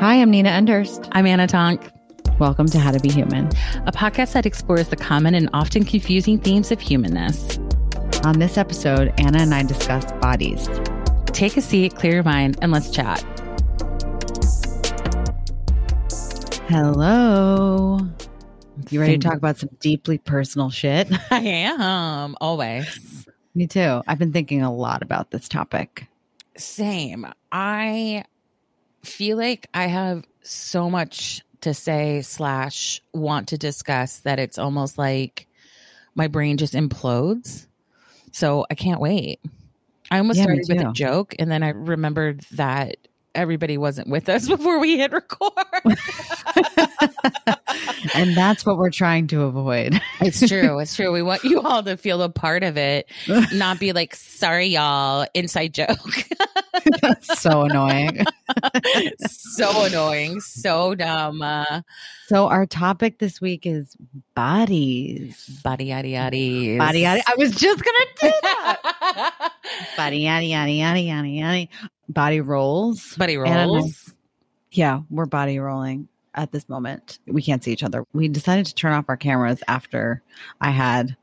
Hi, I'm Nina Enders. I'm Anna Tonk. Welcome to How to Be Human, a podcast that explores the common and often confusing themes of humanness. On this episode, Anna and I discuss bodies. Take a seat, clear your mind, and let's chat. Hello. You ready to talk about some deeply personal shit? I am, always. Me too. I've been thinking a lot about this topic. Same. I feel like I have so much to say / want to discuss that it's almost like my brain just implodes. So I can't wait. I almost started with a joke, and then I remembered that everybody wasn't with us before we hit record. And that's what we're trying to avoid. It's true. It's true. We want you all to feel a part of it, not be like, sorry, y'all, inside joke. That's so annoying. So annoying. So dumb. So our topic this week is bodies. Body yaddy. I was just going to do that. Body yaddy. Body rolls. We're body rolling at this moment. We can't see each other. We decided to turn off our cameras after I had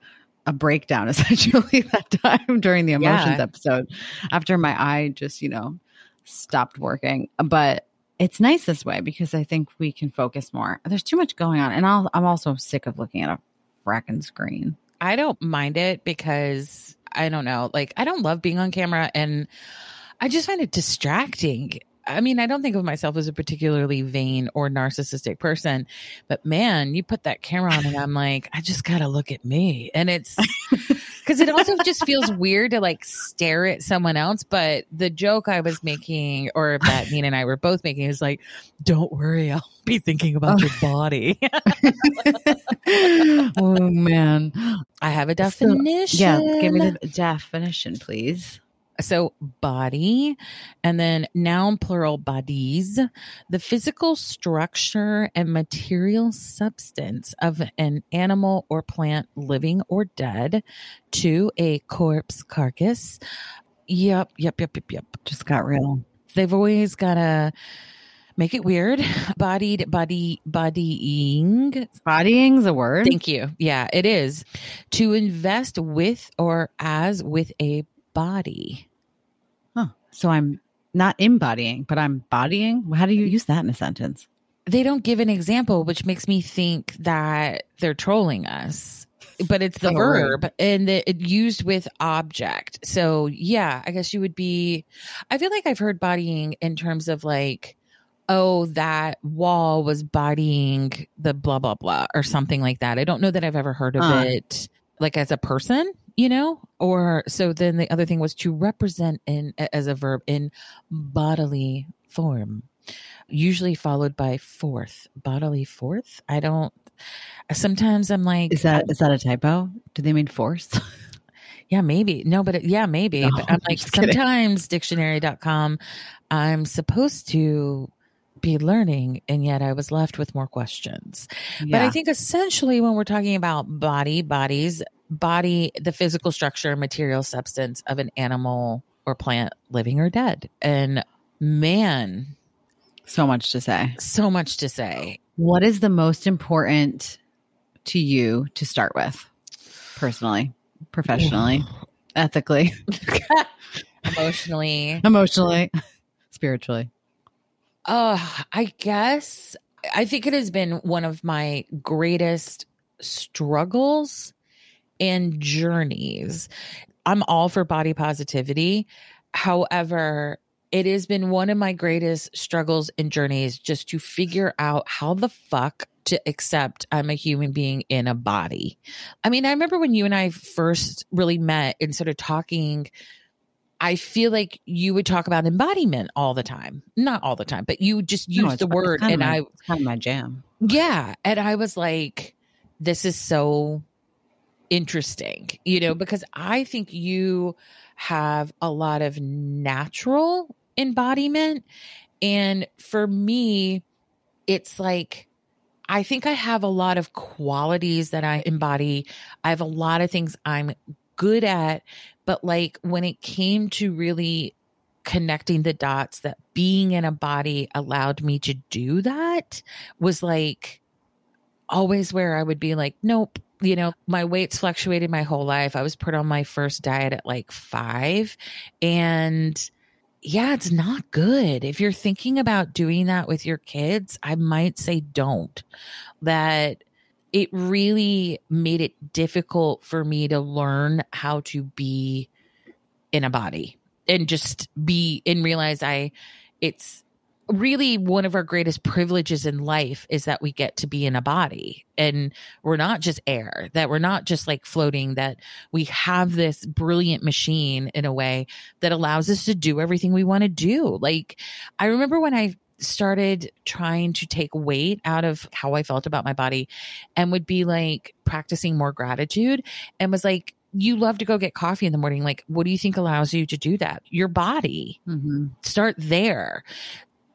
a breakdown, essentially, that time during the emotions episode. After my eye just, stopped working. But it's nice this way because I think we can focus more. There's too much going on. And I'm also sick of looking at a fracking screen. I don't mind it because I don't know. Like, I don't love being on camera, and I just find it distracting. I mean, I don't think of myself as a particularly vain or narcissistic person, but man, you put that camera on and I'm like, I just got to look at me. And it's because it also just feels weird to like stare at someone else. But the joke I was making, or that Nina and I were both making, is like, don't worry, I'll be thinking about your body. Oh, man. I have a definition. Give me the definition, please. So body, and then noun plural bodies, the physical structure and material substance of an animal or plant, living or dead, to a corpse, carcass. Yep. Just got real. They've always got to make it weird. Bodying. Bodying's a word. Thank you. Yeah, it is. To invest with or as with a body. Huh. So I'm not embodying, but I'm bodying. How do you use that in a sentence? They don't give an example, which makes me think that they're trolling us, but it's the verb and it used with object. So yeah, I guess you would be, I feel like I've heard bodying in terms of like, oh, that wall was bodying the blah, blah, blah, or something like that. I don't know that I've ever heard of it like as a person. Or so then the other thing was to represent as a verb in bodily form, usually followed by forth, bodily forth. Sometimes I'm like, is that a typo? Do they mean force? Yeah, maybe. No, but maybe. No, but I'm like, sometimes dictionary.com, I'm supposed to be learning, and yet I was left with more questions. Yeah. But I think essentially when we're talking about bodies, the physical structure, material substance of an animal or plant, living or dead. And man, so much to say. What is the most important to you to start with? Personally, professionally, ethically, emotionally, spiritually. I guess I think it has been one of my greatest struggles and journeys. I'm all for body positivity. However, it has been one of my greatest struggles and journeys just to figure out how the fuck to accept I'm a human being in a body. I mean, I remember when you and I first really met and started talking, I feel like you would talk about embodiment all the time. Not all the time, but you just use the word. And it's kind of my jam. Yeah. And I was like, this is so interesting, because I think you have a lot of natural embodiment. And for me, it's like, I think I have a lot of qualities that I embody. I have a lot of things I'm good at, but like when it came to really connecting the dots that being in a body allowed me to do that was like always where I would be like, nope. You know, my weight's fluctuated my whole life. I was put on my first diet at like 5. And yeah, it's not good. If you're thinking about doing that with your kids, I might say don't. That it really made it difficult for me to learn how to be in a body and just be and realize it's really one of our greatest privileges in life is that we get to be in a body and we're not just air, that we're not just like floating, that we have this brilliant machine in a way that allows us to do everything we want to do. Like, I remember when I started trying to take weight out of how I felt about my body and would be like practicing more gratitude and was like, you love to go get coffee in the morning. Like, what do you think allows you to do that? Your body. Mm-hmm. Start there.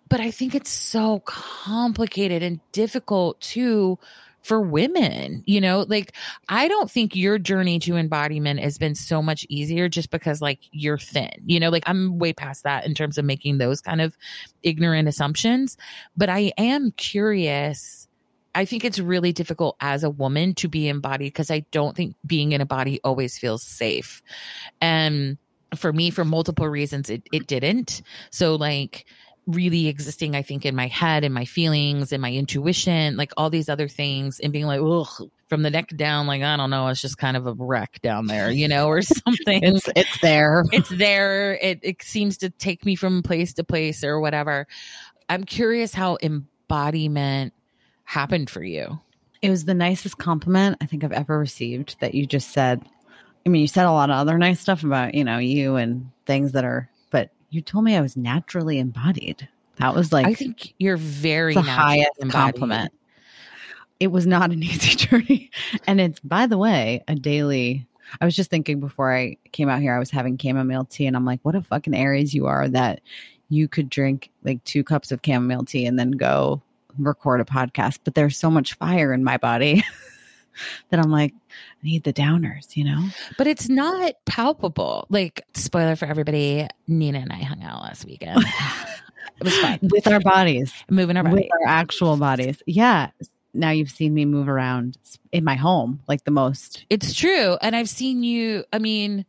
But I think it's so complicated and difficult too for women, you know, like I don't think your journey to embodiment has been so much easier just because like you're thin, you know, like I'm way past that in terms of making those kind of ignorant assumptions, but I am curious. I think it's really difficult as a woman to be embodied because I don't think being in a body always feels safe. And for me, for multiple reasons, it didn't. So like, really existing, I think, in my head and my feelings and my intuition, like all these other things, and being like, ugh, from the neck down, like, I don't know, it's just kind of a wreck down there, you know, or something. It's there. It seems to take me from place to place or whatever. I'm curious how embodiment happened for you. It was the nicest compliment I think I've ever received that you just said. I mean, you said a lot of other nice stuff about, you know, you and things that are, but you told me I was naturally embodied. That was like, I think you're very the highest embodied. Compliment. It was not an easy journey. And it's, by the way, a daily. I was just thinking before I came out here, I was having chamomile tea and I'm like, what a fucking Aries you are that you could drink like 2 cups of chamomile tea and then go record a podcast. But there's so much fire in my body that I'm like, I need the downers, you know? But it's not palpable. Like, spoiler for everybody, Nina and I hung out last weekend. It was fun. With our bodies. Moving our bodies. With our actual bodies. Yeah. Now you've seen me move around in my home, like the most. It's true. And I've seen you, I mean,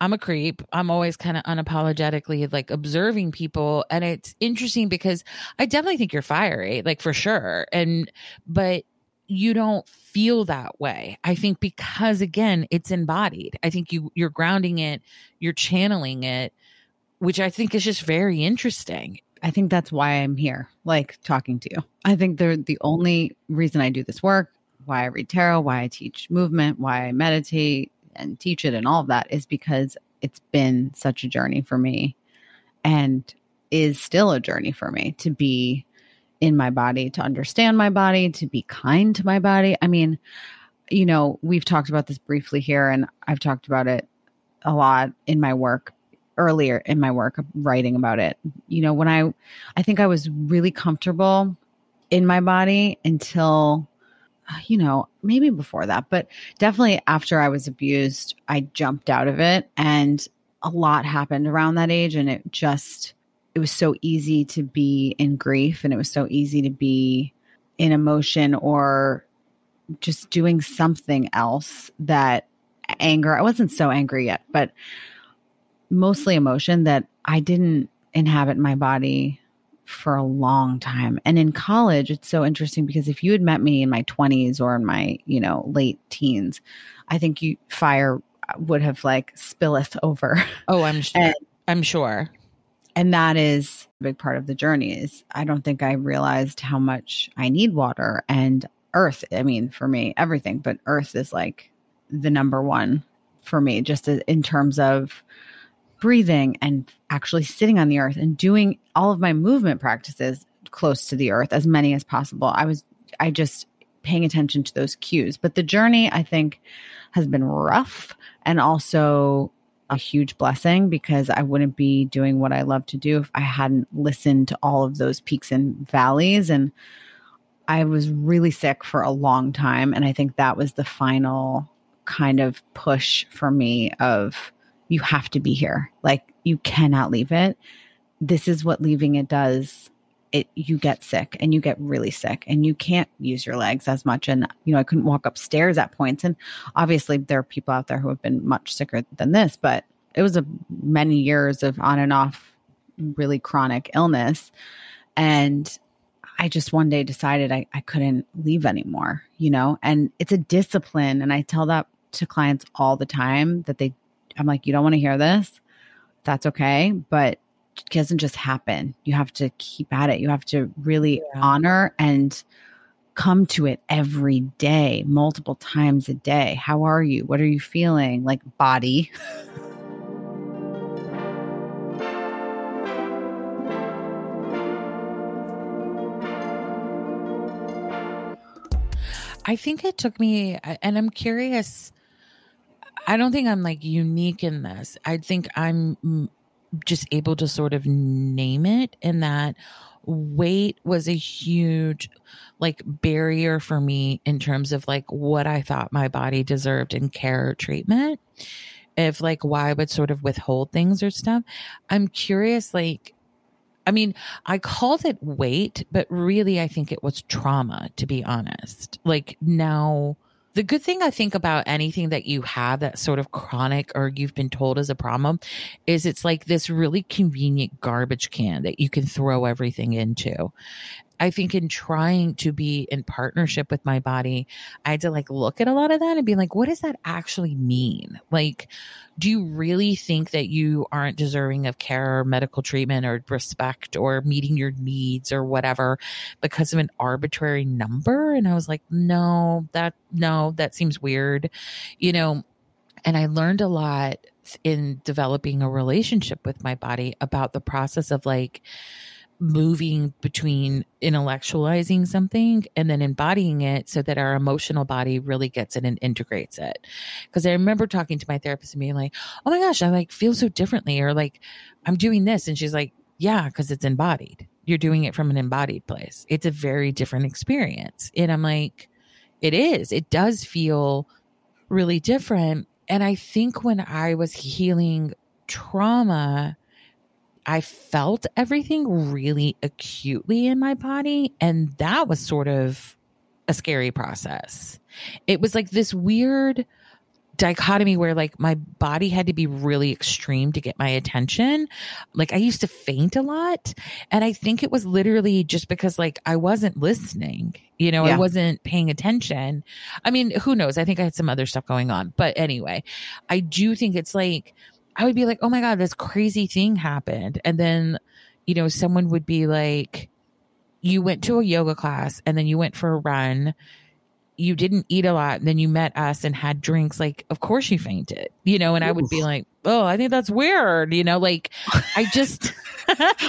I'm a creep. I'm always kind of unapologetically like observing people. And it's interesting because I definitely think you're fiery, like for sure. But you don't feel that way. I think because again, it's embodied. I think you're grounding it, you're channeling it, which I think is just very interesting. I think that's why I'm here, like talking to you. I think they're the only reason I do this work, why I read tarot, why I teach movement, why I meditate and teach it and all of that is because it's been such a journey for me and is still a journey for me to be in my body, to understand my body, to be kind to my body. I mean, you know, we've talked about this briefly here and I've talked about it a lot in my work earlier in my work, writing about it. You know, when I think I was really comfortable in my body until, you know, maybe before that, but definitely after I was abused, I jumped out of it and a lot happened around that age. And it was so easy to be in grief and it was so easy to be in emotion or just doing something else that anger. I wasn't so angry yet, but mostly emotion that I didn't inhabit my body for a long time. And in college, it's so interesting because if you had met me in my 20s or in my, you know, late teens, I think fire would have like spilleth over. Oh, I'm sure. I'm sure. And that is a big part of the journey is I don't think I realized how much I need water and earth. I mean, for me, everything, but earth is like the number one for me, just in terms of breathing and actually sitting on the earth and doing all of my movement practices close to the earth, as many as possible. I just paying attention to those cues, but the journey I think has been rough and also a huge blessing because I wouldn't be doing what I love to do if I hadn't listened to all of those peaks and valleys. And I was really sick for a long time. And I think that was the final kind of push for me of you have to be here. Like you cannot leave it. this is what leaving it does. You get sick and you get really sick and you can't use your legs as much. And, you know, I couldn't walk upstairs at points. And obviously there are people out there who have been much sicker than this, but it was many years of on and off really chronic illness. And I just one day decided I couldn't leave anymore, you know, and it's a discipline. And I tell that to clients all the time that I'm like, you don't want to hear this. That's okay. But it doesn't just happen. You have to keep at it. You have to really honor and come to it every day, multiple times a day. How are you? What are you feeling? Like body. I think it took me, and I'm curious, I don't think I'm like unique in this. I think I'm just able to sort of name it, and that weight was a huge like barrier for me in terms of like what I thought my body deserved in care or treatment, if like why I would sort of withhold things or stuff. I'm curious, like, I mean, I called it weight, but really I think it was trauma, to be honest. Like now, the good thing I think about anything that you have that's sort of chronic or you've been told is a problem is it's like this really convenient garbage can that you can throw everything into. I think in trying to be in partnership with my body, I had to like look at a lot of that and be like, what does that actually mean? Like, do you really think that you aren't deserving of care or medical treatment or respect or meeting your needs or whatever because of an arbitrary number? And I was like, no, that seems weird, you know? And I learned a lot in developing a relationship with my body about the process of like, moving between intellectualizing something and then embodying it so that our emotional body really gets it and integrates it. Because I remember talking to my therapist and being like, oh my gosh, I like feel so differently, or like I'm doing this. And she's like, yeah, because it's embodied. You're doing it from an embodied place. It's a very different experience. And I'm like, it is. It does feel really different. And I think when I was healing trauma, I felt everything really acutely in my body. And that was sort of a scary process. It was like this weird dichotomy where like my body had to be really extreme to get my attention. Like I used to faint a lot. And I think it was literally just because like I wasn't listening, you know, I wasn't paying attention. I mean, who knows? I think I had some other stuff going on. But anyway, I do think it's like, I would be like, oh my God, this crazy thing happened. And then, you know, someone would be like, you went to a yoga class and then you went for a run. You didn't eat a lot. And then you met us and had drinks. Like, of course you fainted, you know, and I would be like, oh, I think that's weird. You know, like I just,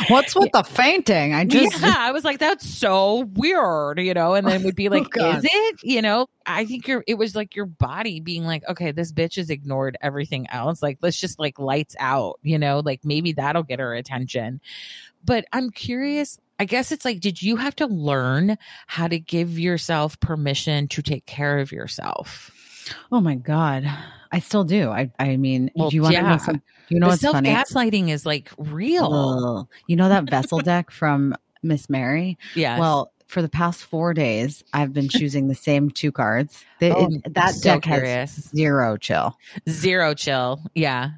what's with the fainting? I was like, that's so weird, you know, and then would be like, oh, is it, you know, I think it was like your body being like, okay, this bitch has ignored everything else. Like, let's just like lights out, you know, like maybe that'll get her attention. But I'm curious, I guess it's like, did you have to learn how to give yourself permission to take care of yourself? Oh my God. I still do. I mean, well, do you want to know something? You know what's funny? Self-gaslighting is like real. Ugh. You know that vessel deck from Miss Mary? Yeah. Well, for the past 4 days, I've been choosing the same two cards. That so deck curious. Has zero chill. Zero chill. Yeah.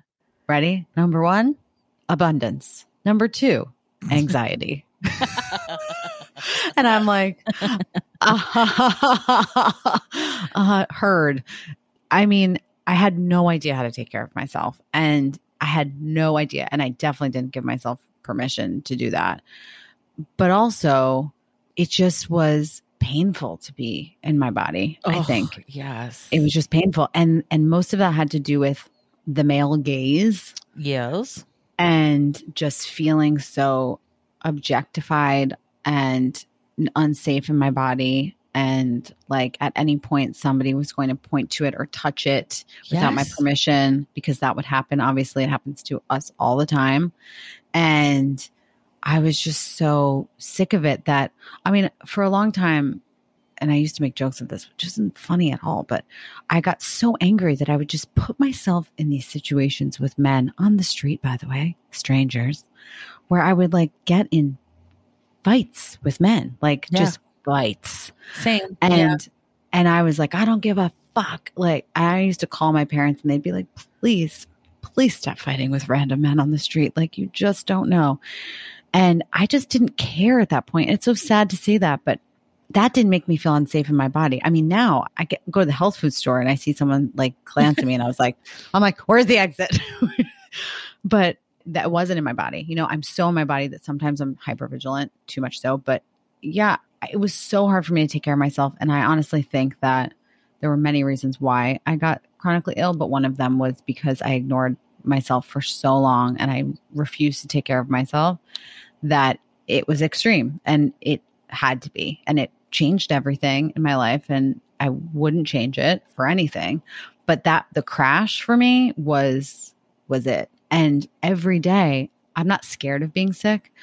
Ready? Number one, abundance. Number two, anxiety. And I'm like, heard. I mean, I had no idea how to take care of myself, and I had no idea. And I definitely didn't give myself permission to do that. But also it just was painful to be in my body. I think yes, it was just painful. And most of that had to do with the male gaze. Yes. And just feeling so objectified and unsafe in my body. And like at any point, somebody was going to point to it or touch it without my permission, because that would happen. Obviously, it happens to us all the time. And I was just so sick of it that, I mean, for a long time, and I used to make jokes of this, which isn't funny at all, but I got so angry that I would just put myself in these situations with men on the street, by the way, strangers, where I would like get in fights with men, like just fights. Same. And I was like, I don't give a fuck. Like I used to call my parents and they'd be like, please stop fighting with random men on the street. Like you just don't know. And I just didn't care at that point. It's so sad to see that, but that didn't make me feel unsafe in my body. I mean, now I go to the health food store and I see someone like glance at me and I'm like, where's the exit? But that wasn't in my body. You know, I'm so in my body that sometimes I'm hypervigilant, too much so. But yeah, it was so hard for me to take care of myself. And I honestly think that there were many reasons why I got chronically ill. But one of them was because I ignored myself for so long and I refused to take care of myself that it was extreme and it had to be. And it changed everything in my life and I wouldn't change it for anything. But that the crash for me was it. And every day, I'm not scared of being sick,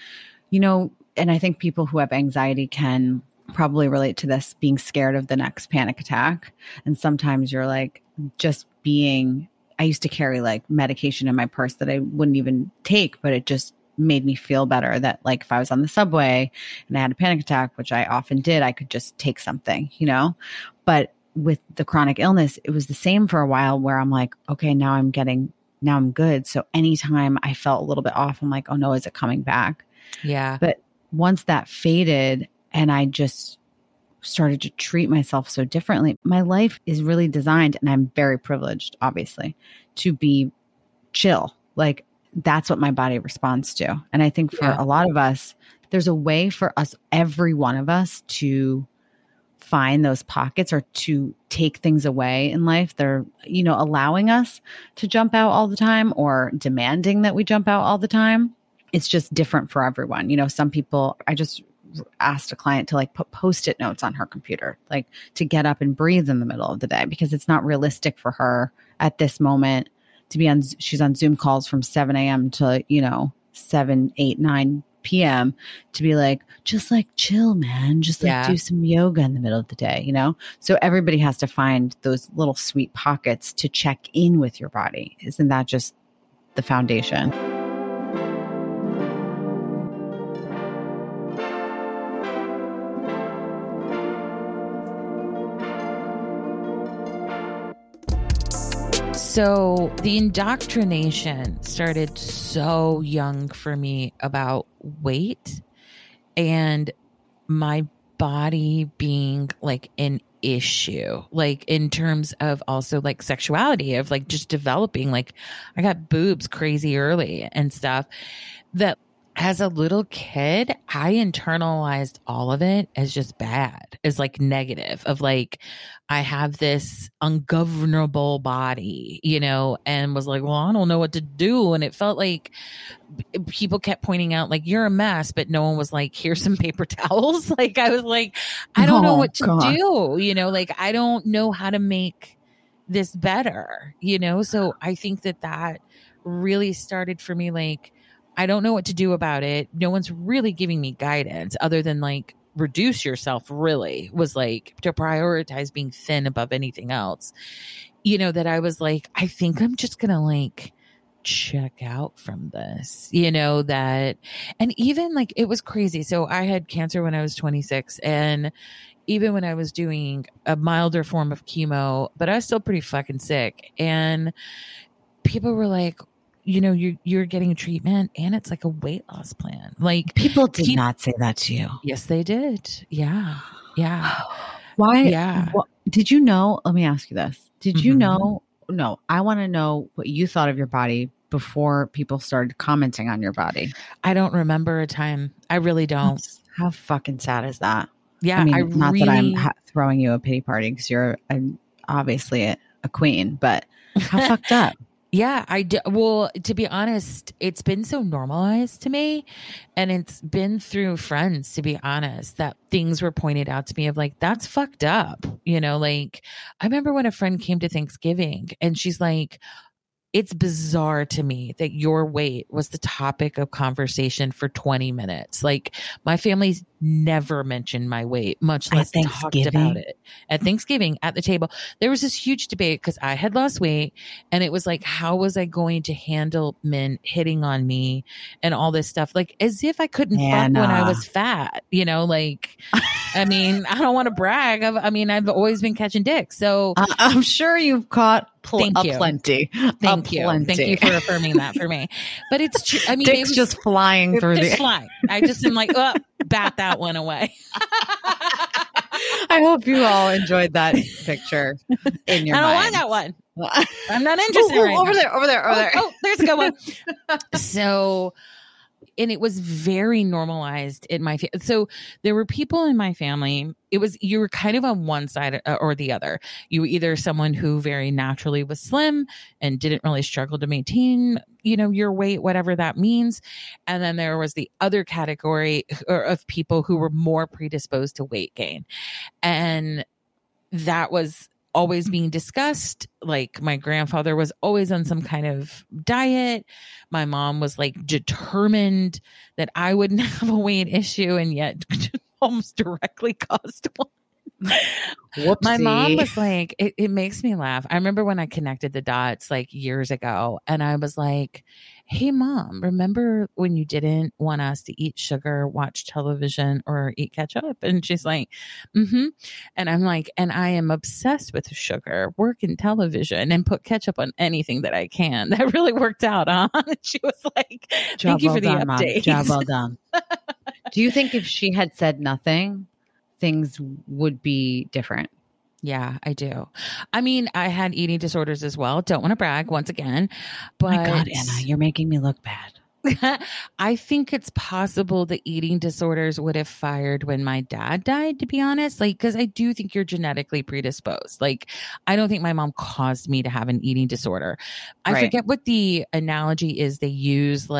you know, and I think people who have anxiety can probably relate to this, being scared of the next panic attack. And sometimes you're like just being, I used to carry like medication in my purse that I wouldn't even take, but it just made me feel better that like if I was on the subway and I had a panic attack, which I often did, I could just take something, you know. But with the chronic illness, it was the same for a while where I'm like, okay, now I'm good. So anytime I felt a little bit off, I'm like, oh no, is it coming back? Yeah. But once that faded and I just started to treat myself so differently, my life is really designed, and I'm very privileged, obviously, to be chill. Like that's what my body responds to. And I think for a lot of us, there's a way for us, every one of us, to find those pockets or to take things away in life. They're, you know, allowing us to jump out all the time or demanding that we jump out all the time. It's just different for everyone. You know, some people, I just asked a client to like put Post-it notes on her computer, like to get up and breathe in the middle of the day, because it's not realistic for her at this moment to be on, she's on Zoom calls from 7 a.m. to, you know, 7, 8, 9 p.m. to be like, just like chill, man, just like do some yoga in the middle of the day, you know? So everybody has to find those little sweet pockets to check in with your body. Isn't that just the foundation? So the indoctrination started so young for me about weight and my body being like an issue, like in terms of also like sexuality, of like just developing, like I got boobs crazy early and stuff, that as a little kid, I internalized all of it as just bad, as like negative, of like, I have this ungovernable body, you know, and was like, well, I don't know what to do. And it felt like people kept pointing out like, you're a mess, but no one was like, here's some paper towels. Like, I was like, I don't know what to do, you know, like, I don't know how to make this better, you know? So I think that really started for me, like, I don't know what to do about it. No one's really giving me guidance other than like reduce yourself, really was like to prioritize being thin above anything else. You know, that I was like, I think I'm just going to like check out from this, you know, that, and even like, it was crazy. So I had cancer when I was 26, and even when I was doing a milder form of chemo, but I was still pretty fucking sick. And people were like, you know, you're getting a treatment and it's like a weight loss plan. Like people did not say that to you. Yes, they did. Yeah. Yeah. Why? Yeah. Well, did you know, let me ask you this. Did you know, no, I want to know what you thought of your body before people started commenting on your body. I don't remember a time. I really don't. How fucking sad is that? Yeah. I mean, that I'm throwing you a pity party because you're obviously a queen, but how fucked up. Yeah, I do. Well, to be honest, it's been so normalized to me, and it's been through friends, to be honest, that things were pointed out to me of like, that's fucked up. You know, like I remember when a friend came to Thanksgiving and she's like, it's bizarre to me that your weight was the topic of conversation for 20 minutes. Like my family's never mentioned my weight, much less talked about it. At Thanksgiving, at the table, there was this huge debate because I had lost weight and it was like, how was I going to handle men hitting on me and all this stuff? Like, as if I couldn't fuck when I was fat, you know, like, I mean, I don't want to brag. I've always been catching dick. So I'm sure you've caught plenty. Thank you. Thank you for affirming that for me. But it's true. I mean, dick's just flying through the flying. I just am like, oh, bat that one away. I hope you all enjoyed that picture in your mind. I don't want that one. I'm not interested. Over there. Oh, there's a good one. So, and it was very normalized in my family. So there were people in my family. It was, you were kind of on one side or the other. You were either someone who very naturally was slim and didn't really struggle to maintain, you know, your weight, whatever that means. And then there was the other category of people who were more predisposed to weight gain. And that was always being discussed. Like, my grandfather was always on some kind of diet. My mom was like determined that I wouldn't have a weight issue, and yet almost directly caused one. Whoopsie. My mom was like, it makes me laugh. I remember when I connected the dots like years ago, and I was like, hey, Mom, remember when you didn't want us to eat sugar, watch television, or eat ketchup? And she's like, mm-hmm. And I'm like, and I am obsessed with sugar, work, and television, and put ketchup on anything that I can. That really worked out, huh? And she was like, thank you for the update. Job well done. Do you think if she had said nothing, things would be different? Yeah, I do. I mean, I had eating disorders as well. Don't want to brag once again, but my God, Anna, you're making me look bad. I think it's possible the eating disorders would have fired when my dad died, to be honest. Like, because I do think you're genetically predisposed. Like, I don't think my mom caused me to have an eating disorder. I forget what the analogy is they use,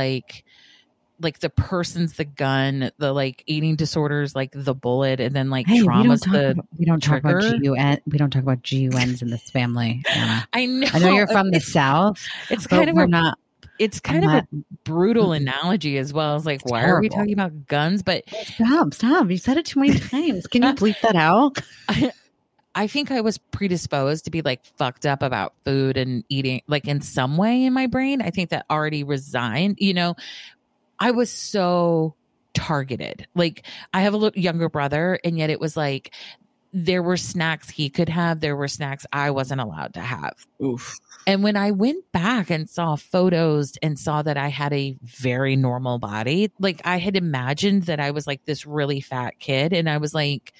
like the person's the gun, the like eating disorders, like the bullet, and then like trauma's the trigger. We don't talk about GUNs in this family. Yeah. I know you're from the South. It's kind of a brutal analogy as well. As like, why terrible. Are we talking about guns? But stop. You said it too many times. Can you bleep that out? I think I was predisposed to be like fucked up about food and eating, like, in some way in my brain. I think that already resigned, you know. I was so targeted. Like, I have a little younger brother, and yet it was like there were snacks he could have. There were snacks I wasn't allowed to have. Oof. And when I went back and saw photos and saw that I had a very normal body, like, I had imagined that I was like this really fat kid. And I was like,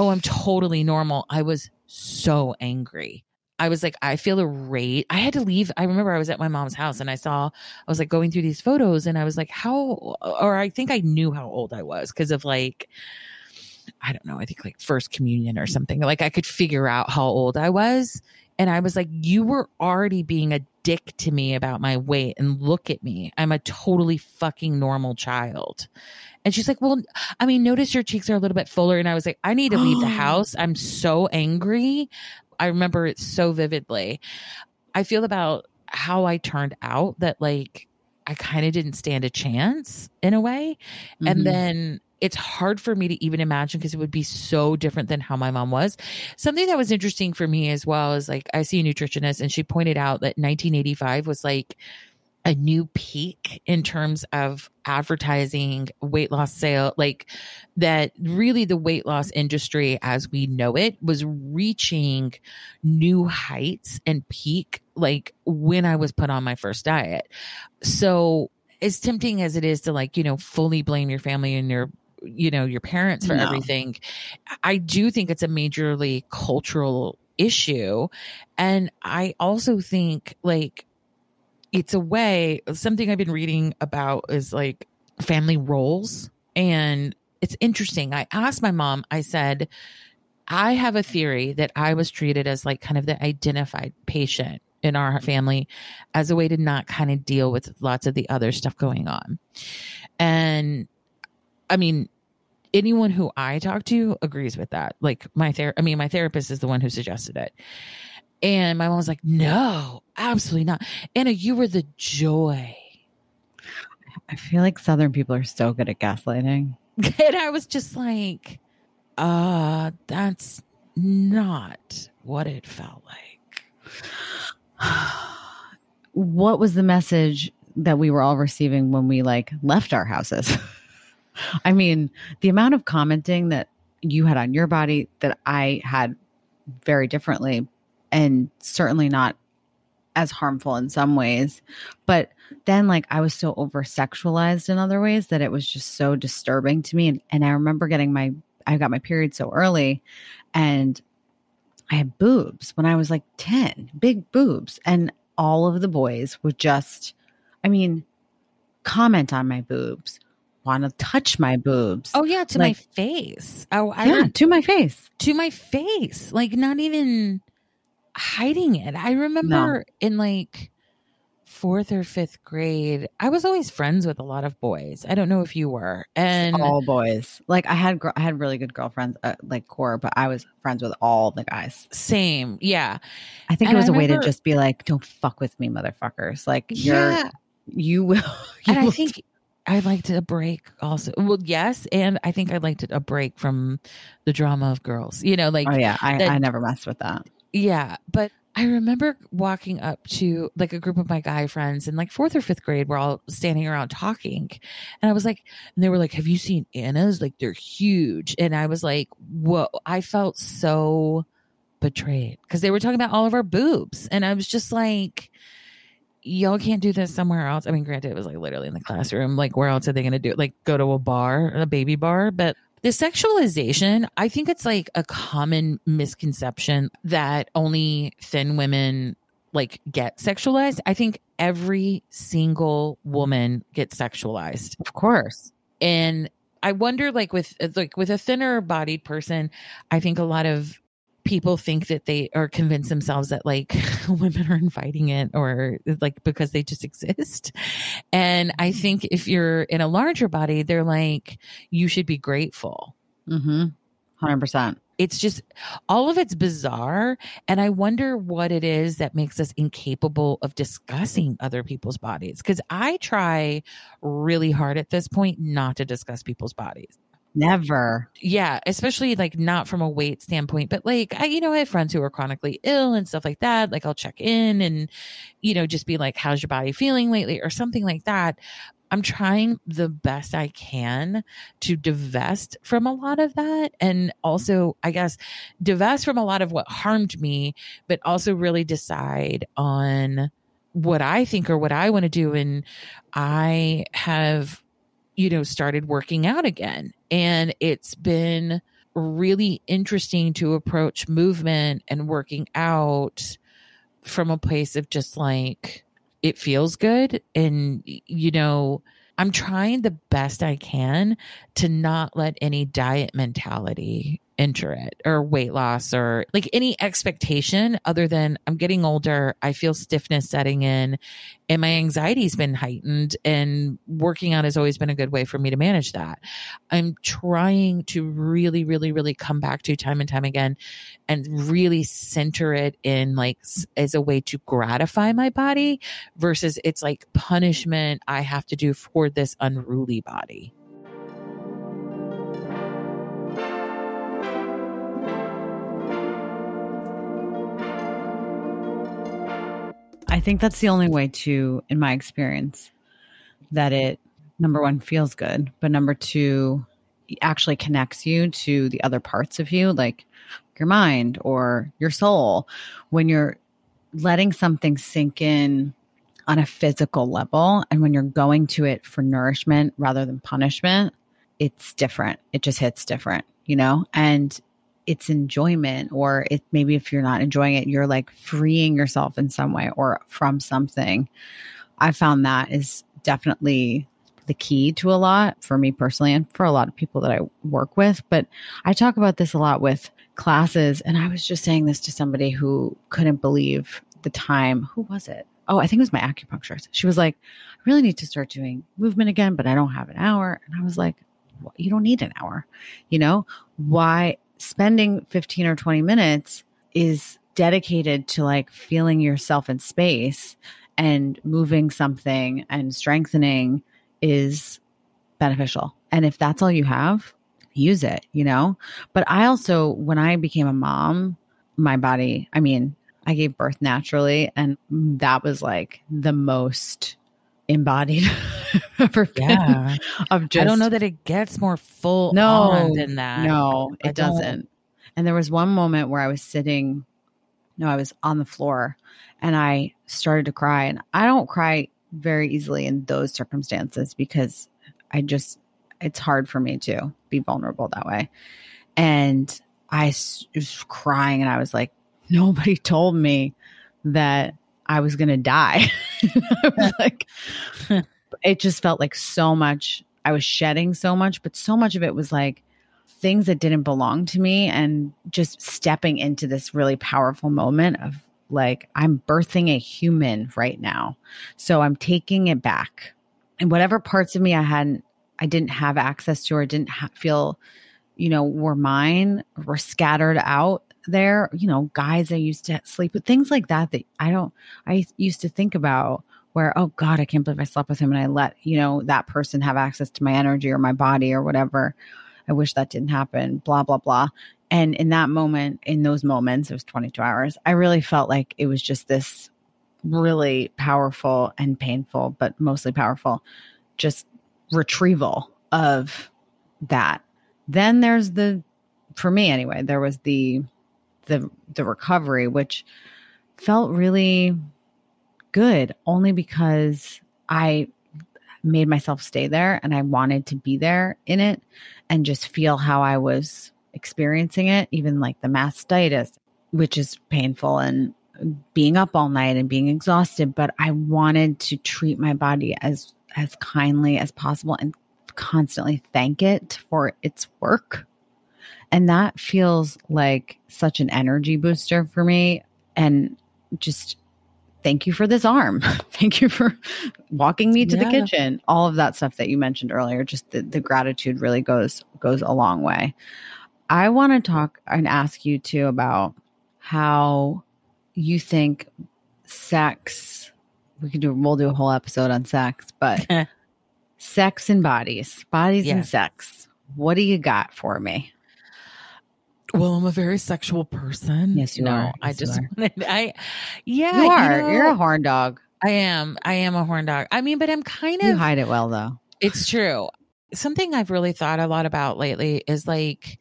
oh, I'm totally normal. I was so angry. I was like, I feel irate. I had to leave. I remember I was at my mom's house, and I was like going through these photos, and I was like, I think I knew how old I was because of, like, I don't know, I think like first communion or something. Like, I could figure out how old I was. And I was like, you were already being a dick to me about my weight, and look at me. I'm a totally fucking normal child. And she's like, well, I mean, notice your cheeks are a little bit fuller. And I was like, I need to leave the house. I'm so angry. I remember it so vividly. I feel about how I turned out that, like, I kind of didn't stand a chance in a way. Mm-hmm. And then it's hard for me to even imagine because it would be so different than how my mom was. Something that was interesting for me as well is, like, I see a nutritionist, and she pointed out that 1985 was like a new peak in terms of advertising, weight loss sale, like that really the weight loss industry as we know it was reaching new heights and peak, like when I was put on my first diet. So as tempting as it is to, like, you know, fully blame your family and your, you know, your parents for everything, I do think it's a majorly cultural issue. And I also think, like, it's a way, something I've been reading about is like family roles. And it's interesting. I asked my mom, I said, I have a theory that I was treated as like kind of the identified patient in our family as a way to not kind of deal with lots of the other stuff going on. And I mean, anyone who I talk to agrees with that. Like, my therapist is the one who suggested it. And my mom was like, no, absolutely not. Anna, you were the joy. I feel like Southern people are so good at gaslighting. And I was just like, that's not what it felt like. What was the message that we were all receiving when we like left our houses? I mean, the amount of commenting that you had on your body that I had very differently, and certainly not as harmful in some ways. But then like I was so over sexualized in other ways that it was just so disturbing to me. And I remember I got my period so early, and I had boobs when I was like 10, big boobs. And all of the boys would just, I mean, comment on my boobs, want to touch my boobs. Oh yeah. To like, my face. Oh, yeah, to my face, like not even hiding it. I remember in like 4th or 5th grade, I was always friends with a lot of boys. I don't know if you were. And all boys. Like I had really good girlfriends, like core, but I was friends with all the guys. Same. Yeah. I think it was a way to just be like, don't fuck with me, motherfuckers. Like I think I liked a break also. Well, yes. And I think I liked a break from the drama of girls, you know, like, oh yeah. I never messed with that. Yeah. But I remember walking up to like a group of my guy friends in like 4th or 5th grade. We're all standing around talking. And I was like, and they were like, have you seen Anna's? Like they're huge. And I was like, whoa, I felt so betrayed because they were talking about all of our boobs. And I was just like, y'all can't do this somewhere else. I mean, granted, it was like literally in the classroom. Like where else are they going to do it? Like go to a bar, a baby bar. But the sexualization, I think it's like a common misconception that only thin women like get sexualized. I think every single woman gets sexualized. Of course. And I wonder like with a thinner bodied person, I think a lot of people think that they are convinced themselves that like women are inviting it or like because they just exist. And I think if you're in a larger body, they're like, you should be grateful. 100%. It's just all of it's bizarre. And I wonder what it is that makes us incapable of discussing other people's bodies. Cause I try really hard at this point not to discuss people's bodies. Never. Yeah. Especially like not from a weight standpoint, but like, I have friends who are chronically ill and stuff like that. Like I'll check in and, just be like, how's your body feeling lately or something like that. I'm trying the best I can to divest from a lot of that. And also, I guess, divest from a lot of what harmed me, but also really decide on what I think or what I want to do. And I have, started working out again. And it's been really interesting to approach movement and working out from a place of just like, it feels good. And, I'm trying the best I can to not let any diet mentality enter it or weight loss or like any expectation other than I'm getting older. I feel stiffness setting in and my anxiety has been heightened, and working out has always been a good way for me to manage that. I'm trying to really, really, really come back to time and time again and really center it in like as a way to gratify my body versus it's like punishment I have to do for this unruly body. I think that's the only way to, in my experience, that it, number one, feels good, but number two, actually connects you to the other parts of you, like your mind or your soul. When you're letting something sink in on a physical level and when you're going to it for nourishment rather than punishment, it's different. It just hits different, and it's enjoyment, or it maybe if you're not enjoying it, you're like freeing yourself in some way or from something. I found that is definitely the key to a lot for me personally and for a lot of people that I work with. But I talk about this a lot with classes, and I was just saying this to somebody who couldn't believe the time. Who was it? Oh, I think it was my acupuncturist. She was like, I really need to start doing movement again, but I don't have an hour. And I was like, well, you don't need an hour. Why? Spending 15 or 20 minutes is dedicated to like feeling yourself in space, and moving something and strengthening is beneficial. And if that's all you have, use it, you know? But I also, when I became a mom, my body, I mean, I gave birth naturally, and that was like the most embodied ever been of just, I don't know that it gets more full on than that. No, it doesn't. And there was one moment where I was sitting, no, I was on the floor, and I started to cry. And I don't cry very easily in those circumstances because I just, it's hard for me to be vulnerable that way. And I was crying, and I was like, nobody told me that I was going to die. I was like, it just felt like so much. I was shedding so much, but so much of it was like things that didn't belong to me, and just stepping into this really powerful moment of like, I'm birthing a human right now. So I'm taking it back. And whatever parts of me I didn't have access to, or didn't feel, you know, were mine, were scattered out there, you know, guys I used to sleep with, things like that, that I used to think about, where, oh God, I can't believe I slept with him, and I let, you know, that person have access to my energy or my body or whatever. I wish that didn't happen, blah, blah, blah. And in that moment, in those moments, it was 22 hours. I really felt like it was just this really powerful and painful, but mostly powerful, just retrieval of that. Then there's the, for me anyway, there was the recovery, which felt really good only because I made myself stay there, and I wanted to be there in it and just feel how I was experiencing it, even like the mastitis, which is painful, and being up all night and being exhausted. But I wanted to treat my body as kindly as possible and constantly thank it for its work. And that feels like such an energy booster for me. And just thank you for this arm. Thank you for walking me to the kitchen. All of that stuff that you mentioned earlier, just the gratitude really goes a long way. I want to talk and ask you too about how you think sex, we'll do a whole episode on sex, but sex and bodies and sex. What do you got for me? Well, I'm a very sexual person. Yes, you are. You are. You're a horn dog. I am a horn dog. I mean, but I'm kind of. You hide it well, though. It's true. Something I've really thought a lot about lately is like,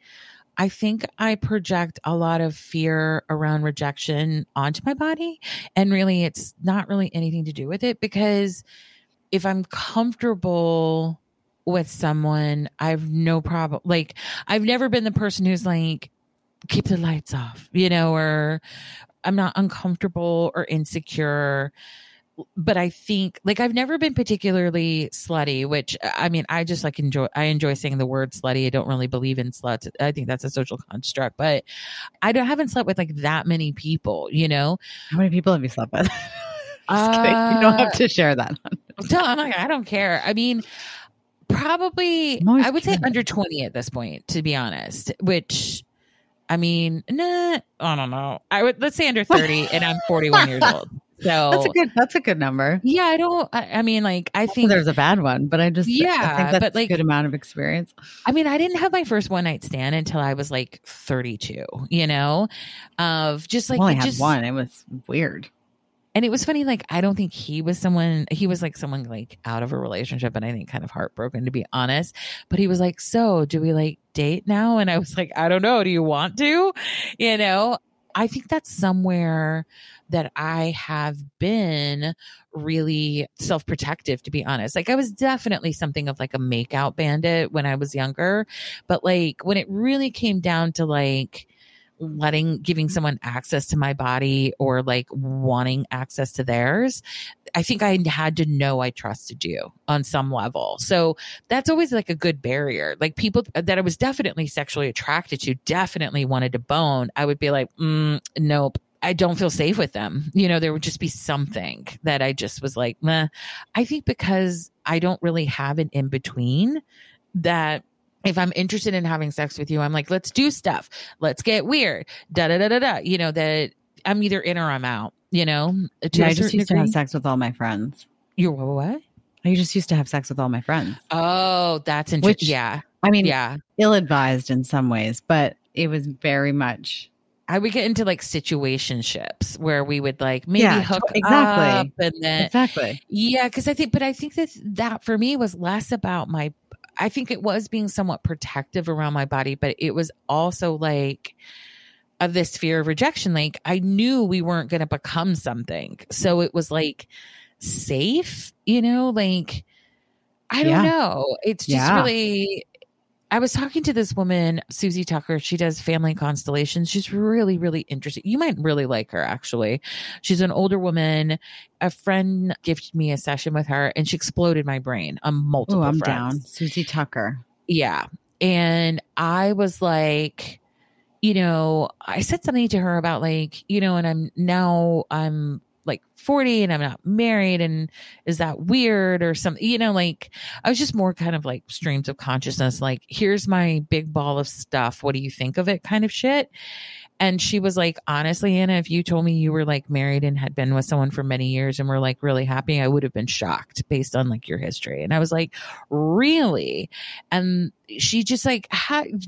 I think I project a lot of fear around rejection onto my body. And really, it's not really anything to do with it, because if I'm comfortable with someone, I've no problem. Like, I've never been the person who's like, keep the lights off, you know, or I'm not uncomfortable or insecure. But I think, like, I've never been particularly slutty, which, I mean, I just like I enjoy saying the word slutty. I don't really believe in sluts. I think that's a social construct, but I haven't slept with like that many people, you know. How many people have you slept with? You don't have to share that. No, I'm like, I don't care. I mean, probably, I would say under 20 at this point, to be honest, which, I mean, I don't know. Let's say under 30, and I'm 41 years old. So that's a good number. Yeah. I think there's a bad one, but I think that's like a good amount of experience. I mean, I didn't have my first one night stand until I was like 32, you know, of just like, I had one. It was weird. And it was funny, like, I don't think he was someone like out of a relationship, and I think kind of heartbroken, to be honest. But he was like, so do we like date now? And I was like, I don't know. Do you want to? You know, I think that's somewhere that I have been really self-protective, to be honest. Like, I was definitely something of like a makeout bandit when I was younger. But like, when it really came down to like, giving someone access to my body, or like wanting access to theirs, I think I had to know I trusted you on some level. So that's always like a good barrier. Like, people that I was definitely sexually attracted to, definitely wanted to bone, I would be like, nope, I don't feel safe with them. You know, there would just be something that I just was like, meh. I think because I don't really have an in between, that if I'm interested in having sex with you, I'm like, let's do stuff. Let's get weird. Da-da-da-da-da. You know, that I'm either in or I'm out, you know? I just used to have sex with all my friends. You're what? I just used to have sex with all my friends. Oh, that's interesting. Which, yeah. I mean, yeah, ill-advised in some ways, but it was very much. I would get into like situationships where we would like maybe hook up and then yeah, because I think that for me was less about my. I think it was being somewhat protective around my body, but it was also like of this fear of rejection. Like I knew we weren't going to become something, so it was like safe, you know. Like I don't know. It's just really. I was talking to this woman, Susie Tucker. She does family constellations. She's really, really interesting. You might really like her, actually. She's an older woman. A friend gifted me a session with her, and she exploded my brain on multiple fronts. Down. Susie Tucker. Yeah. And I was like, you know, I said something to her about like, you know, and I'm 40 and I'm not married, and is that weird or something, you know? Like I was just more kind of like streams of consciousness, like here's my big ball of stuff, what do you think of it kind of shit. And she was like, honestly, Anna, if you told me you were like married and had been with someone for many years and were like really happy, I would have been shocked based on like your history. And I was like, really? And she just like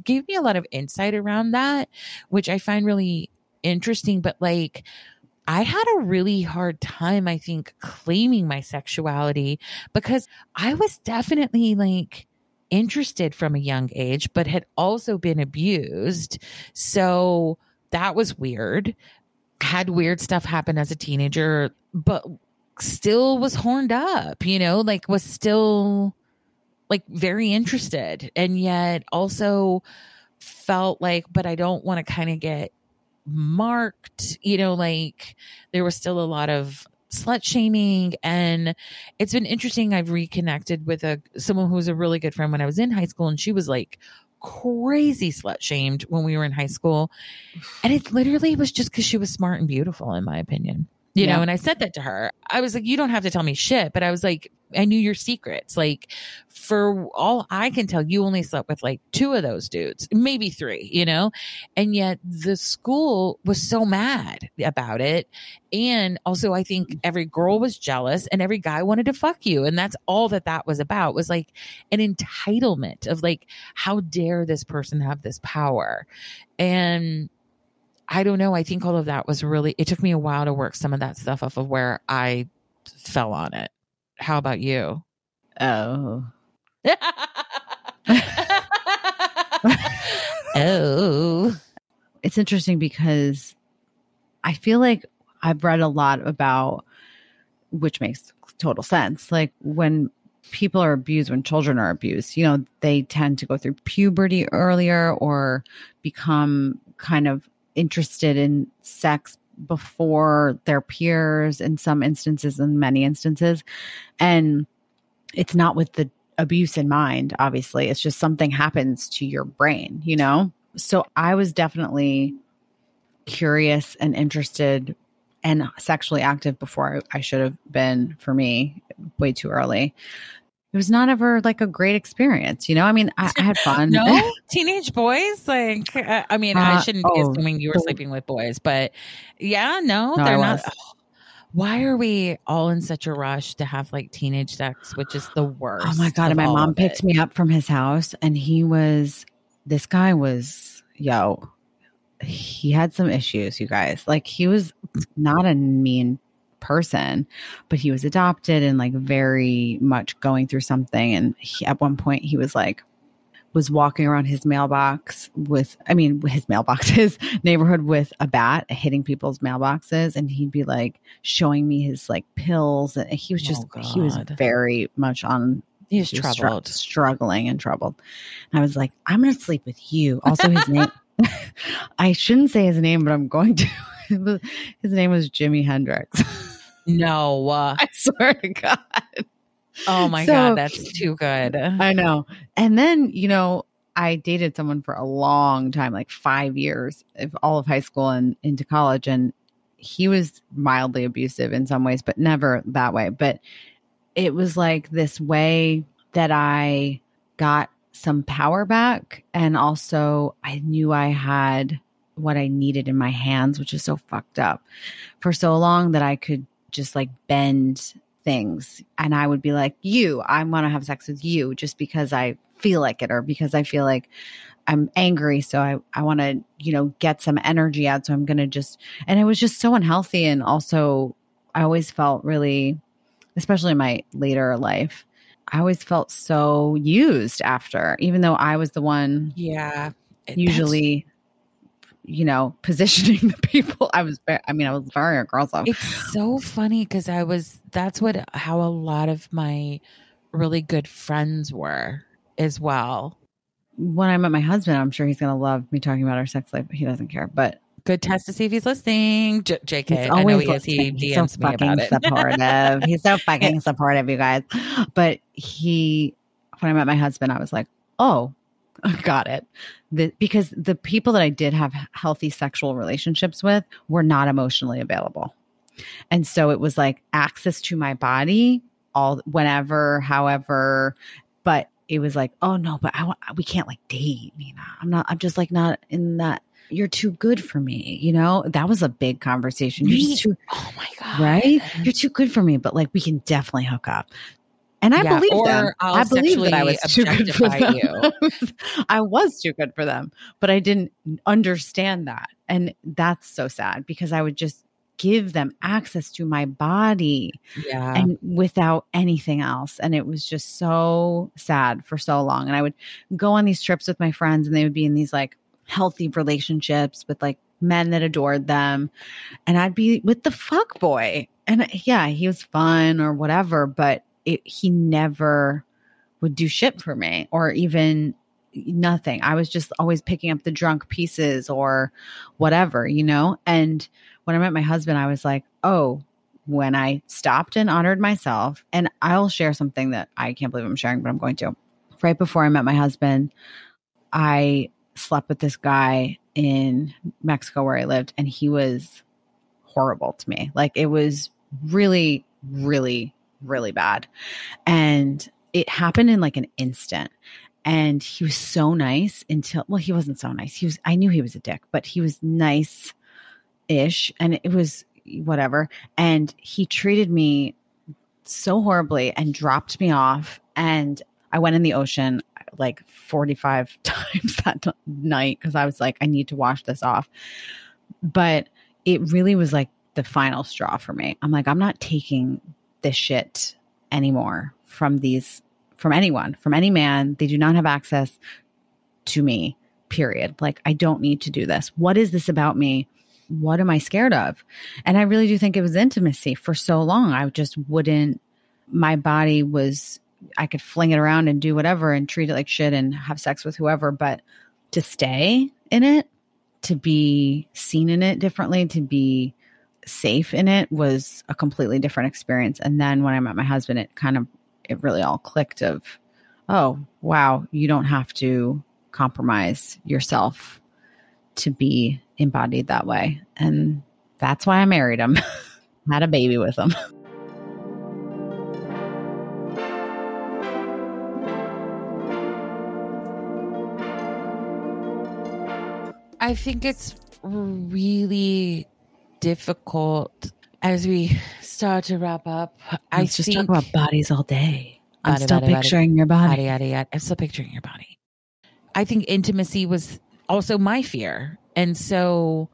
gave me a lot of insight around that, which I find really interesting. But like I had a really hard time, I think, claiming my sexuality because I was definitely like interested from a young age, but had also been abused. So that was weird. Had weird stuff happen as a teenager, but still was horned up, you know, like was still like very interested. And yet also felt like, but I don't want to kind of get marked, you know, like there was still a lot of slut shaming. And it's been interesting. I've reconnected with someone who was a really good friend when I was in high school, and she was like crazy slut shamed when we were in high school. And it literally was just because she was smart and beautiful, in my opinion, you know. And I said that to her. I was like, you don't have to tell me shit, but I was like, I knew your secrets. Like for all I can tell, you only slept with like 2 of those dudes, maybe 3, you know? And yet the school was so mad about it. And also I think every girl was jealous and every guy wanted to fuck you. And that's all that was about, was like an entitlement of like, how dare this person have this power? And I don't know. I think all of that was really, it took me a while to work some of that stuff off of where I fell on it. How about you? Oh. Oh. It's interesting because I feel like I've read a lot about, which makes total sense, like when people are abused, when children are abused, you know, they tend to go through puberty earlier or become kind of interested in sex before their peers in some instances, in many instances. And it's not with the abuse in mind, obviously. It's just something happens to your brain, you know? So I was definitely curious and interested and sexually active before I should have been, for me, way too early. It was not ever like a great experience, you know? I mean, I had fun. No? Teenage boys? Like, I mean, I shouldn't be assuming you were sleeping with boys, but yeah, no they're not. Why are we all in such a rush to have like teenage sex, which is the worst? Oh my God. And my mom picked me up from his house, and he had some issues, you guys. Like he was not a mean person, but he was adopted and like very much going through something. And at one point he was like, was walking around his neighborhood with a bat, hitting people's mailboxes. And he'd be like showing me his like pills. And he was he was very much on, he was troubled, struggling and troubled. And I was like, I'm going to sleep with you. Also his name, I shouldn't say his name, but I'm going to, his name was Jimi Hendrix. No, I swear to God. Oh my God, that's too good. I know. And then, you know, I dated someone for a long time, like 5 years, all of high school and into college. And he was mildly abusive in some ways, but never that way. But it was like this way that I got some power back. And also I knew I had what I needed in my hands, which is so fucked up, for so long that I could just like bend things. And I would be like, I want to have sex with you just because I feel like it, or because I feel like I'm angry. So I want to, get some energy out. So I'm going to just, and it was just so unhealthy. And also I always felt really, especially in my later life, I always felt so used after, even though I was the one usually, positioning the people. I was very aggressive. It's so funny because that's how a lot of my really good friends were as well. When I met my husband, I'm sure he's going to love me talking about our sex life, but he doesn't care. But good test to see if he's listening. JK, I know he is. He DMs so me about it. Supportive. He's so fucking supportive, you guys. But when I met my husband, I was like, oh, got it. Because the people that I did have healthy sexual relationships with were not emotionally available. And so it was like access to my body whenever, however, but it was like, oh no, but we can't like date, Nina. I'm just like not in that. You're too good for me. That was a big conversation. You're just too, oh my God. Right? You're too good for me, but like we can definitely hook up. And I believe them. I believe that I was too good for them. I was too good for them, but I didn't understand that. And that's so sad because I would just give them access to my body and without anything else. And it was just so sad for so long. And I would go on these trips with my friends and they would be in these like healthy relationships with like men that adored them. And I'd be with the fuck boy. And yeah, he was fun or whatever, but he never would do shit for me or even nothing. I was just always picking up the drunk pieces or whatever, And when I met my husband, I was like, oh, when I stopped and honored myself, and I'll share something that I can't believe I'm sharing, but I'm going to. Right before I met my husband, I slept with this guy in Mexico where I lived, and he was horrible to me. Like it was really, really, really bad. And it happened in like an instant. And he was so nice he wasn't so nice. I knew he was a dick, but he was nice-ish and it was whatever. And he treated me so horribly and dropped me off. And I went in the ocean like 45 times that night because I was like, I need to wash this off. But it really was like the final straw for me. I'm like, I'm not taking this shit anymore from anyone, from any man. They do not have access to me, period. Like, I don't need to do this. What is this about me? What am I scared of? And I really do think it was intimacy for so long. I just wouldn't, my body was, I could fling it around and do whatever and treat it like shit and have sex with whoever, but to stay in it, to be seen in it differently, to be safe in it was a completely different experience. And then when I met my husband, it really all clicked of, oh, wow, you don't have to compromise yourself to be embodied that way. And that's why I married him. Had a baby with him. I think it's really difficult as we start to wrap up. Let's just talk about bodies all day. I'm still picturing your body. I think intimacy was also my fear. And so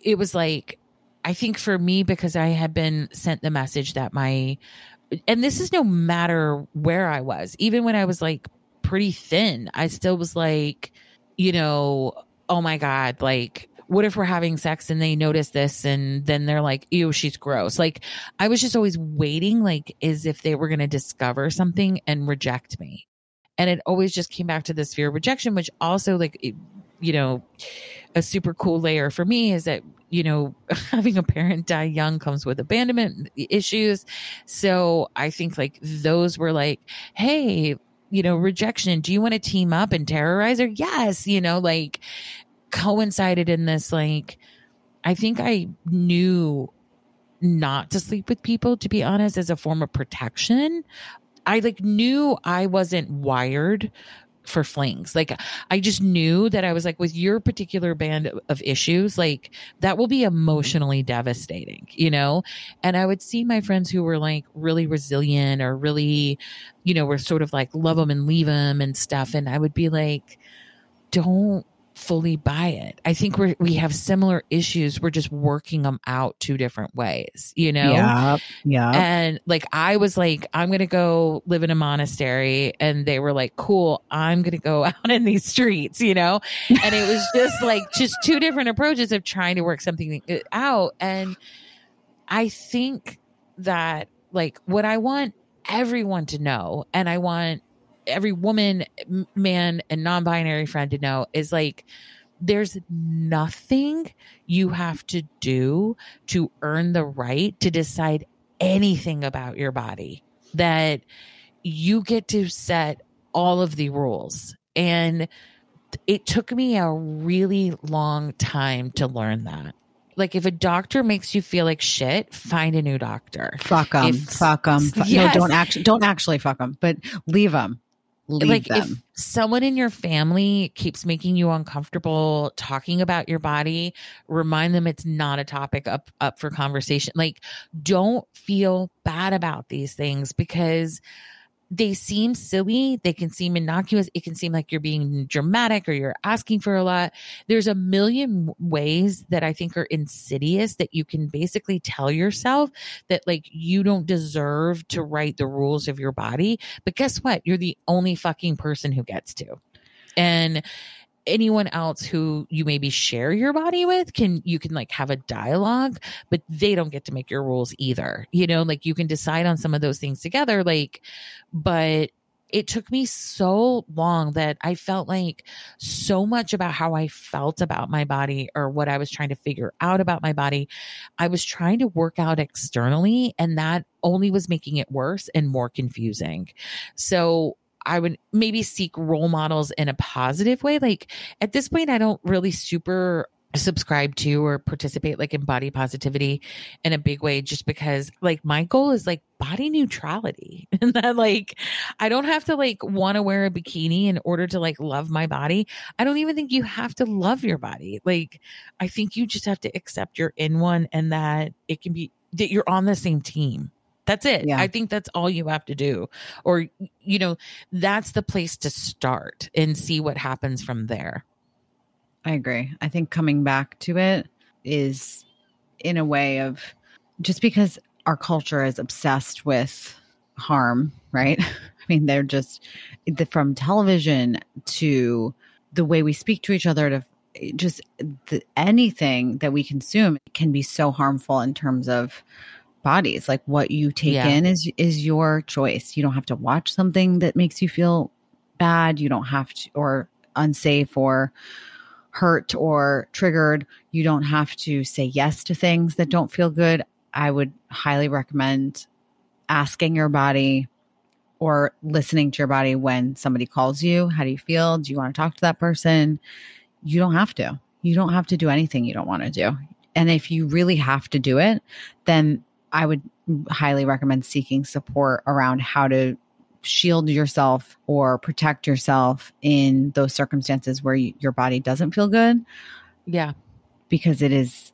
it was like, I think for me, because I had been sent the message that and this is no matter where I was, even when I was like pretty thin, I still was like, oh my God, like, what if we're having sex and they notice this and then they're like, ew, she's gross. Like, I was just always waiting, like, as if they were going to discover something and reject me. And it always just came back to this fear of rejection, which also, like, a super cool layer for me is that, having a parent die young comes with abandonment issues. So I think, like, those were like, hey, rejection. Do you want to team up and terrorize her? Yes. Like coincided in this, like, I think I knew not to sleep with people, to be honest, as a form of protection. I like knew I wasn't wired for flings. Like, I just knew that I was like, with your particular band of issues, like that will be emotionally devastating, you know? And I would see my friends who were like really resilient or really, you know, were sort of like love them and leave them and stuff. And I would be like, don't fully buy it. I think we have similar issues. We're just working them out two different ways, you know? Yeah. Yeah. And like, I was like, I'm going to go live in a monastery. And they were like, cool, I'm going to go out in these streets, you know? And it was just like, just two different approaches of trying to work something out. And I think that like what I want everyone to know, and I want every woman, man, and non-binary friend to know is like, there's nothing you have to do to earn the right to decide anything about your body, that you get to set all of the rules. And it took me a really long time to learn that. Like, if a doctor makes you feel like shit, find a new doctor. Fuck them. Fuck them. Yes. No, don't actually fuck them, but leave them. Like, if someone in your family keeps making you uncomfortable talking about your body, remind them it's not a topic up for conversation. Like, don't feel bad about these things because they seem silly. They can seem innocuous. It can seem like you're being dramatic or you're asking for a lot. There's a million ways that I think are insidious that you can basically tell yourself that like you don't deserve to write the rules of your body. But guess what? You're the only fucking person who gets to. And anyone else who you maybe share your body with you can like have a dialogue, but they don't get to make your rules either. You know, like you can decide on some of those things together, like, but it took me so long that I felt like so much about how I felt about my body or what I was trying to figure out about my body, I was trying to work out externally, and that only was making it worse and more confusing. So I would maybe seek role models in a positive way. Like at this point, I don't really super subscribe to or participate like in body positivity in a big way, just because like my goal is like body neutrality, and that like I don't have to like want to wear a bikini in order to like love my body. I don't even think you have to love your body. Like I think you just have to accept you're in one, and that it can be that you're on the same team. That's it. Yeah. I think that's all you have to do. Or, you know, that's the place to start and see what happens from there. I agree. I think coming back to it is in a way of just because our culture is obsessed with harm, right? I mean, they're just from television to the way we speak to each other to just anything that we consume can be so harmful in terms of bodies. Like what you take in is your choice. You don't have to watch something that makes you feel bad. You don't have to, or unsafe or hurt or triggered. You don't have to say yes to things that don't feel good. I would highly recommend asking your body or listening to your body when somebody calls you. How do you feel? Do you want to talk to that person? You don't have to. You don't have to do anything you don't want to do. And if you really have to do it, then I would highly recommend seeking support around how to shield yourself or protect yourself in those circumstances where your body doesn't feel good. Yeah. Because it's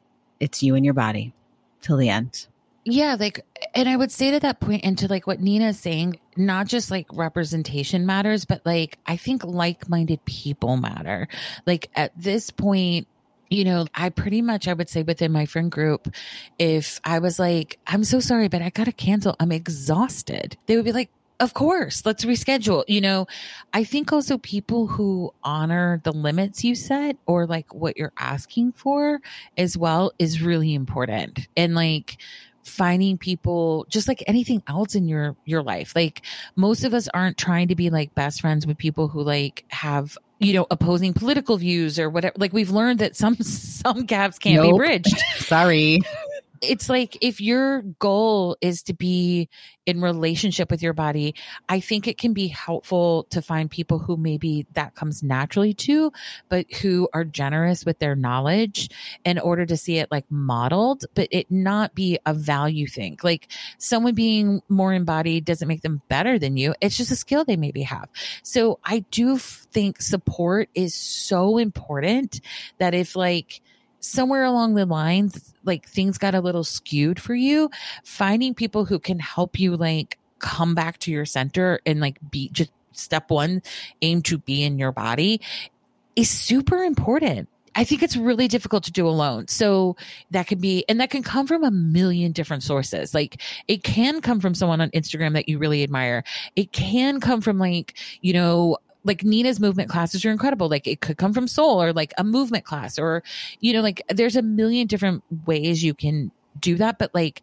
you and your body till the end. Yeah. Like, and I would say to that point, and to like what Nina is saying, not just like representation matters, but like, I think like-minded people matter. Like at this point, you know, I would say within my friend group, if I was like, I'm so sorry, but I got to cancel, I'm exhausted, they would be like, of course, let's reschedule. You know, I think also people who honor the limits you set or like what you're asking for as well is really important. And like finding people, just like anything else in your life, like most of us aren't trying to be like best friends with people who like have, you know, opposing political views or whatever. Like we've learned that some gaps can't be bridged. Sorry. it's like if your goal is to be in relationship with your body, I think it can be helpful to find people who maybe that comes naturally to, but who are generous with their knowledge in order to see it like modeled, but it not be a value thing. Like someone being more embodied doesn't make them better than you. It's just a skill they maybe have. So I do think support is so important that if like, somewhere along the lines, like things got a little skewed for you, finding people who can help you like come back to your center and like be just step one, aim to be in your body is super important. I think it's really difficult to do alone. So that could be, and that can come from a million different sources. Like it can come from someone on Instagram that you really admire. It can come from like, you know, like Nina's movement classes are incredible. Like it could come from soul or like a movement class or, you know, like there's a million different ways you can do that. But like,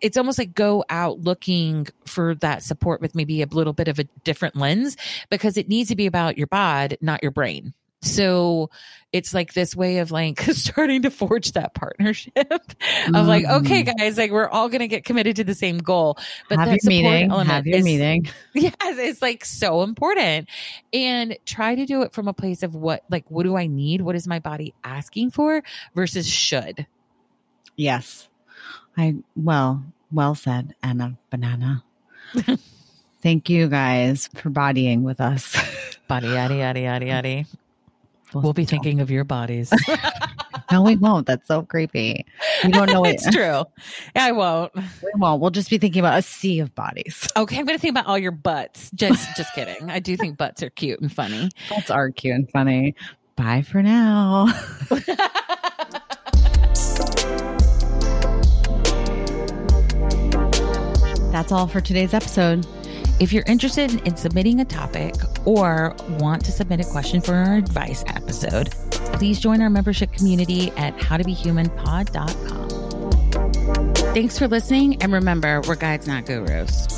it's almost like go out looking for that support with maybe a little bit of a different lens because it needs to be about your bod, not your brain. So it's like this way of like starting to forge that partnership of like, okay, guys, like we're all going to get committed to the same goal, but that support element have your meeting. Yes, it's like so important, and try to do it from a place of what do I need? What is my body asking for versus should? Yes. Well said, Anna Banana. Thank you guys for bodying with us. Body, yaddy, yaddy, yaddy, yaddy. We'll be thinking of your bodies. No, we won't. That's so creepy. You don't know it. It's true. I won't. We won't. We'll just be thinking about a sea of bodies. Okay. I'm going to think about all your butts. Just kidding. I do think butts are cute and funny. Butts are cute and funny. Bye for now. That's all for today's episode. If you're interested in submitting a topic or want to submit a question for our advice episode, please join our membership community at howtobehumanpod.com. Thanks for listening. And remember, we're guides, not gurus.